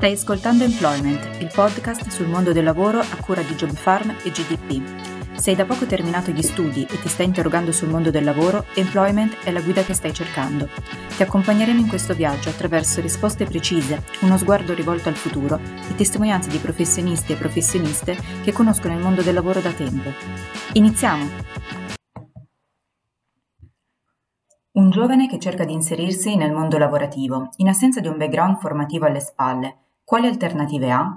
Stai ascoltando Employment, il podcast sul mondo del lavoro a cura di JobFarm e GDP. Se hai da poco terminato gli studi e ti stai interrogando sul mondo del lavoro, Employment è la guida che stai cercando. Ti accompagneremo in questo viaggio attraverso risposte precise, uno sguardo rivolto al futuro e testimonianze di professionisti e professioniste che conoscono il mondo del lavoro da tempo. Iniziamo! Un giovane che cerca di inserirsi nel mondo lavorativo, in assenza di un background formativo alle spalle, quali alternative ha?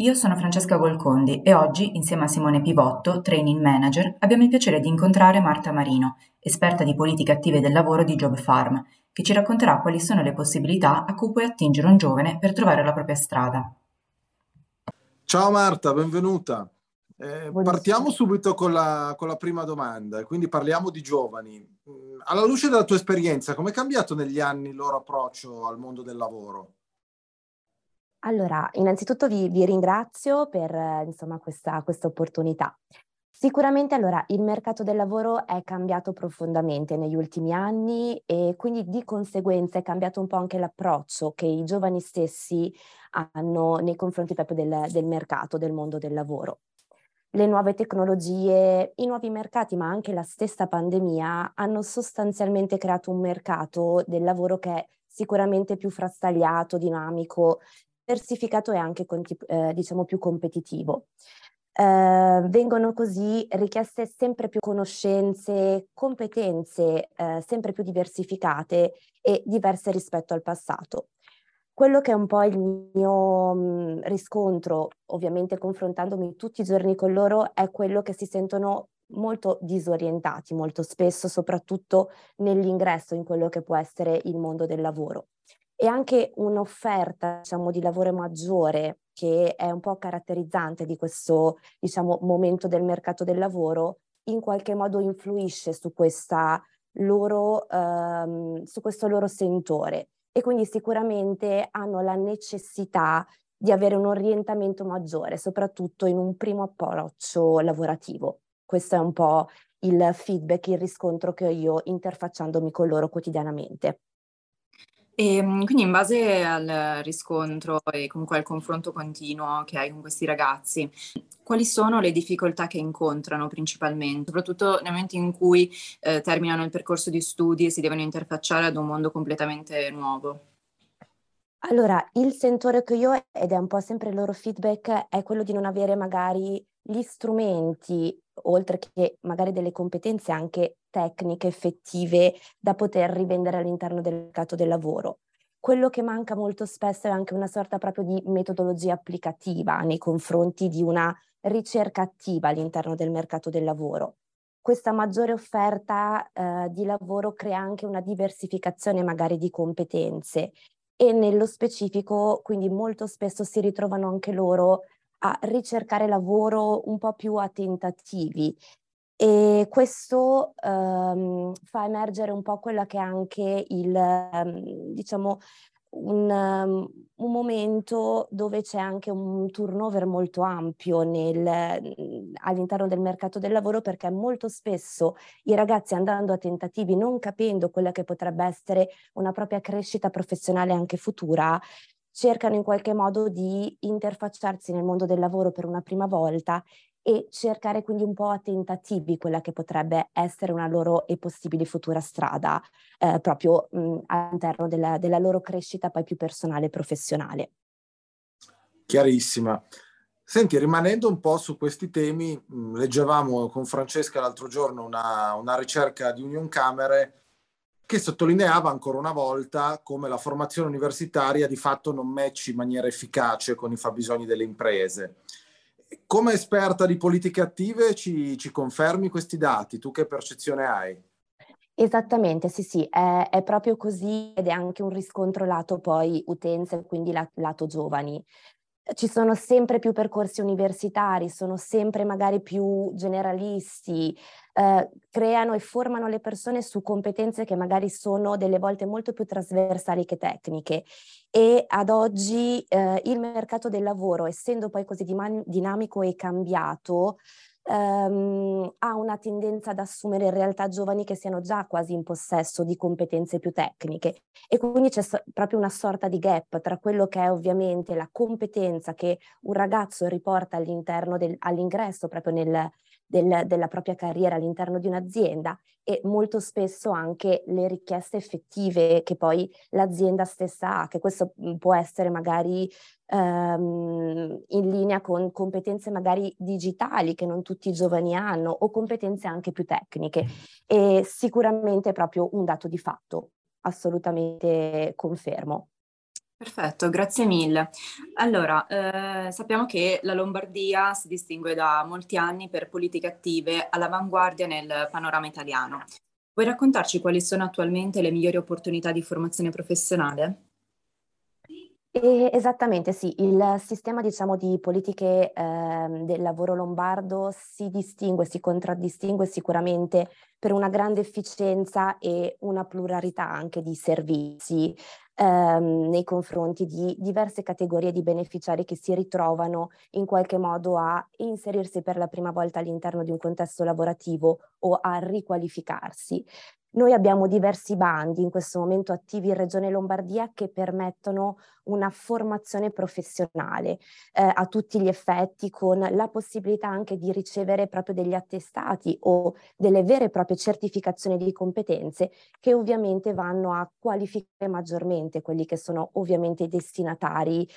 Io sono Francesca Golcondi e oggi, insieme a Simone Pivotto, Training Manager, abbiamo il piacere di incontrare Marta Marino, esperta di politiche attive del lavoro di JobFarm, che ci racconterà quali sono le possibilità a cui può attingere un giovane per trovare la propria strada. Ciao Marta, benvenuta. Partiamo subito con la prima domanda, quindi parliamo di giovani. Alla luce della tua esperienza, come è cambiato negli anni il loro approccio al mondo del lavoro? Allora, innanzitutto vi ringrazio per questa opportunità. Sicuramente allora il mercato del lavoro è cambiato profondamente negli ultimi anni e quindi di conseguenza è cambiato un po' anche l'approccio che i giovani stessi hanno nei confronti proprio del mercato, del mondo del lavoro. Le nuove tecnologie, i nuovi mercati, ma anche la stessa pandemia hanno sostanzialmente creato un mercato del lavoro che è sicuramente più frastagliato, dinamico, diversificato e anche più competitivo. Vengono così richieste sempre più conoscenze, competenze sempre più diversificate e diverse rispetto al passato. Quello che è un po' il mio riscontro, ovviamente confrontandomi tutti i giorni con loro, è quello che si sentono molto disorientati, molto spesso, soprattutto nell'ingresso in quello che può essere il mondo del lavoro. E anche un'offerta, di lavoro maggiore, che è un po' caratterizzante di questo, momento del mercato del lavoro, in qualche modo influisce su questo loro sentore. E quindi sicuramente hanno la necessità di avere un orientamento maggiore, soprattutto in un primo approccio lavorativo. Questo è un po' il feedback, il riscontro che ho io interfacciandomi con loro quotidianamente. E quindi in base al riscontro e comunque al confronto continuo che hai con questi ragazzi, quali sono le difficoltà che incontrano principalmente, soprattutto nei momenti in cui terminano il percorso di studi e si devono interfacciare ad un mondo completamente nuovo? Allora, il sentore che io ho, ed è un po' sempre il loro feedback, è quello di non avere magari gli strumenti, oltre che magari delle competenze anche tecniche effettive da poter rivendere all'interno del mercato del lavoro. Quello che manca molto spesso è anche una sorta proprio di metodologia applicativa nei confronti di una ricerca attiva all'interno del mercato del lavoro. Questa maggiore offerta di lavoro crea anche una diversificazione magari di competenze e nello specifico quindi molto spesso si ritrovano anche loro a ricercare lavoro un po' più a tentativi e questo fa emergere un po' quella che è anche un momento dove c'è anche un turnover molto ampio all'interno del mercato del lavoro, perché molto spesso i ragazzi, andando a tentativi, non capendo quella che potrebbe essere una propria crescita professionale anche futura, cercano in qualche modo di interfacciarsi nel mondo del lavoro per una prima volta e cercare quindi un po' a tentativi quella che potrebbe essere una loro e possibile futura strada proprio all'interno della loro crescita poi più personale e professionale. Chiarissima. Senti, rimanendo un po' su questi temi, leggevamo con Francesca l'altro giorno una ricerca di Unioncamere che sottolineava ancora una volta come la formazione universitaria di fatto non matchi in maniera efficace con i fabbisogni delle imprese. Come esperta di politiche attive ci confermi questi dati? Tu che percezione hai? Esattamente, sì, è proprio così ed è anche un riscontro lato poi utenze, quindi lato giovani. Ci sono sempre più percorsi universitari, sono sempre magari più generalisti, creano e formano le persone su competenze che magari sono delle volte molto più trasversali che tecniche. E ad oggi il mercato del lavoro, essendo poi così dinamico e cambiato, ha una tendenza ad assumere in realtà giovani che siano già quasi in possesso di competenze più tecniche, e quindi c'è proprio una sorta di gap tra quello che è ovviamente la competenza che un ragazzo riporta all'interno all'ingresso proprio della propria carriera all'interno di un'azienda, e molto spesso anche le richieste effettive che poi l'azienda stessa ha, che questo può essere magari in linea con competenze magari digitali che non tutti i giovani hanno, o competenze anche più tecniche, e sicuramente è proprio un dato di fatto, assolutamente confermo. Perfetto, grazie mille. Allora, sappiamo che la Lombardia si distingue da molti anni per politiche attive all'avanguardia nel panorama italiano. Vuoi raccontarci quali sono attualmente le migliori opportunità di formazione professionale? Esattamente, sì. Il sistema, diciamo, di politiche del lavoro lombardo si distingue, si contraddistingue sicuramente per una grande efficienza e una pluralità anche di servizi nei confronti di diverse categorie di beneficiari che si ritrovano in qualche modo a inserirsi per la prima volta all'interno di un contesto lavorativo o a riqualificarsi. Noi abbiamo diversi bandi in questo momento attivi in Regione Lombardia che permettono una formazione professionale a tutti gli effetti, con la possibilità anche di ricevere proprio degli attestati o delle vere e proprie certificazioni di competenze che ovviamente vanno a qualificare maggiormente quelli che sono ovviamente i destinatari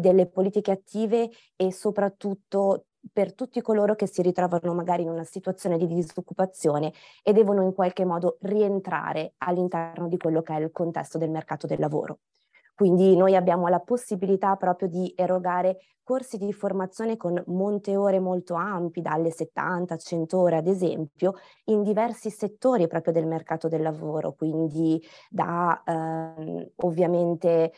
delle politiche attive, e soprattutto per tutti coloro che si ritrovano magari in una situazione di disoccupazione e devono in qualche modo rientrare all'interno di quello che è il contesto del mercato del lavoro. Quindi noi abbiamo la possibilità proprio di erogare corsi di formazione con monteore molto ampi, dalle 70 a 100 ore ad esempio, in diversi settori proprio del mercato del lavoro, quindi da ovviamente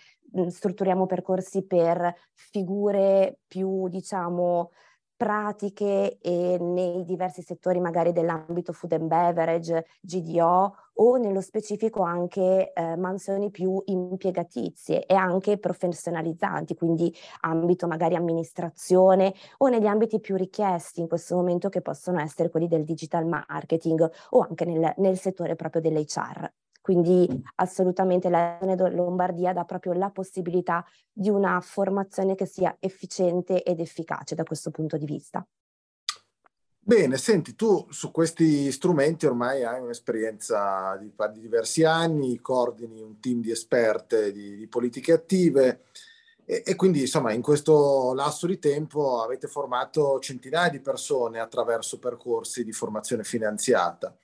strutturiamo percorsi per figure più, diciamo, pratiche e nei diversi settori magari dell'ambito food and beverage, GDO, o nello specifico anche mansioni più impiegatizie e anche professionalizzanti, quindi ambito magari amministrazione, o negli ambiti più richiesti in questo momento che possono essere quelli del digital marketing o anche nel settore proprio dell'HR. Quindi assolutamente la Regione Lombardia dà proprio la possibilità di una formazione che sia efficiente ed efficace da questo punto di vista. Bene, senti, tu su questi strumenti ormai hai un'esperienza di diversi anni, coordini un team di esperte di politiche attive e quindi insomma in questo lasso di tempo avete formato centinaia di persone attraverso percorsi di formazione finanziata.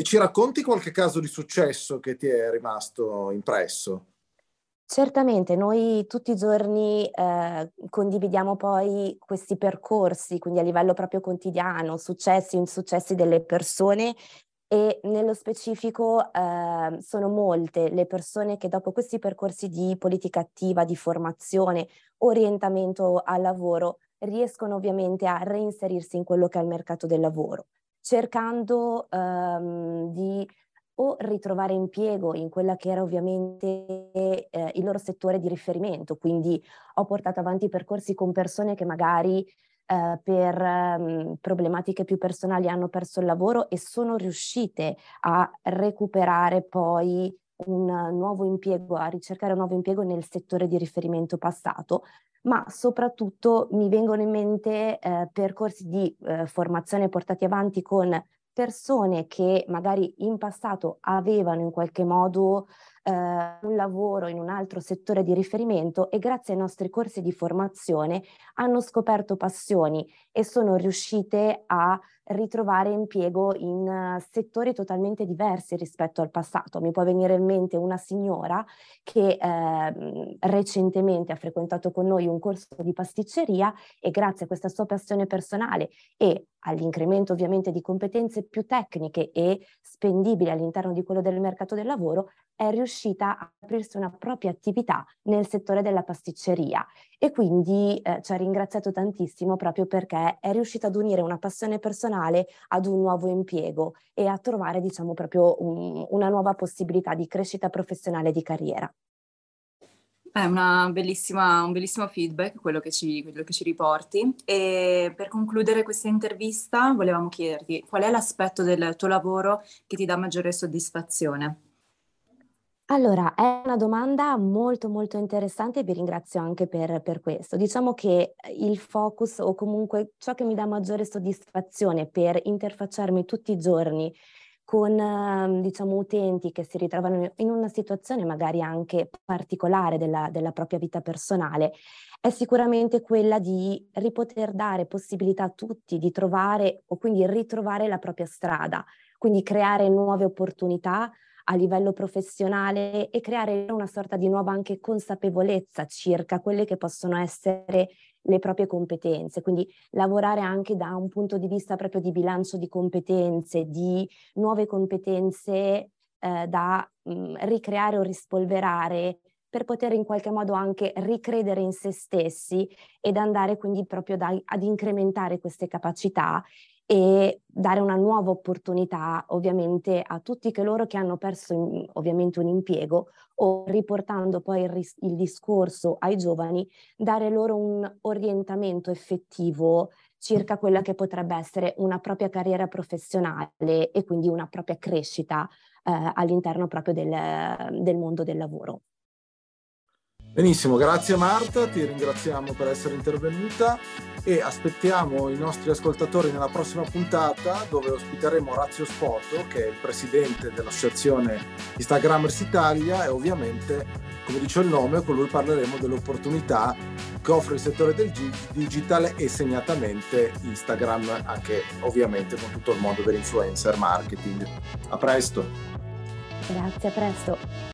Ci racconti qualche caso di successo che ti è rimasto impresso? Certamente, noi tutti i giorni condividiamo poi questi percorsi, quindi a livello proprio quotidiano, successi e insuccessi delle persone, e nello specifico sono molte le persone che dopo questi percorsi di politica attiva, di formazione, orientamento al lavoro, riescono ovviamente a reinserirsi in quello che è il mercato del lavoro, cercando di o ritrovare impiego in quella che era ovviamente il loro settore di riferimento. Quindi ho portato avanti percorsi con persone che magari per problematiche più personali hanno perso il lavoro e sono riuscite a recuperare poi un nuovo impiego, a ricercare un nuovo impiego nel settore di riferimento passato. Ma soprattutto mi vengono in mente percorsi di formazione portati avanti con persone che magari in passato avevano in qualche modo un lavoro in un altro settore di riferimento e grazie ai nostri corsi di formazione hanno scoperto passioni e sono riuscite a ritrovare impiego in settori totalmente diversi rispetto al passato. Mi può venire in mente una signora che recentemente ha frequentato con noi un corso di pasticceria e grazie a questa sua passione personale e all'incremento ovviamente di competenze più tecniche e spendibili all'interno di quello del mercato del lavoro è riuscita a aprirsi una propria attività nel settore della pasticceria e quindi ci ha ringraziato tantissimo proprio perché è riuscita ad unire una passione personale ad un nuovo impiego e a trovare, diciamo, proprio una nuova possibilità di crescita professionale e di carriera. È un bellissimo feedback quello che ci riporti. E per concludere questa intervista volevamo chiederti qual è l'aspetto del tuo lavoro che ti dà maggiore soddisfazione? Allora, è una domanda molto molto interessante e vi ringrazio anche per questo. Diciamo che il focus, o comunque ciò che mi dà maggiore soddisfazione per interfacciarmi tutti i giorni con, diciamo, utenti che si ritrovano in una situazione magari anche particolare della propria vita personale, è sicuramente quella di ripoter dare possibilità a tutti di trovare o quindi ritrovare la propria strada, quindi creare nuove opportunità a livello professionale e creare una sorta di nuova anche consapevolezza circa quelle che possono essere le proprie competenze, quindi lavorare anche da un punto di vista proprio di bilancio di competenze, di nuove competenze da ricreare o rispolverare per poter in qualche modo anche ricredere in se stessi ed andare quindi proprio ad incrementare queste capacità e dare una nuova opportunità ovviamente a tutti coloro che hanno perso ovviamente un impiego, o riportando poi il discorso ai giovani, dare loro un orientamento effettivo circa quella che potrebbe essere una propria carriera professionale e quindi una propria crescita all'interno proprio del mondo del lavoro. Benissimo, grazie Marta, ti ringraziamo per essere intervenuta e aspettiamo i nostri ascoltatori nella prossima puntata, dove ospiteremo Orazio Spoto, che è il presidente dell'associazione Instagramers Italia, e ovviamente, come dice il nome, con lui parleremo delle opportunità che offre il settore del digitale e segnatamente Instagram, anche ovviamente con tutto il mondo dell'influencer marketing. A presto! Grazie, a presto!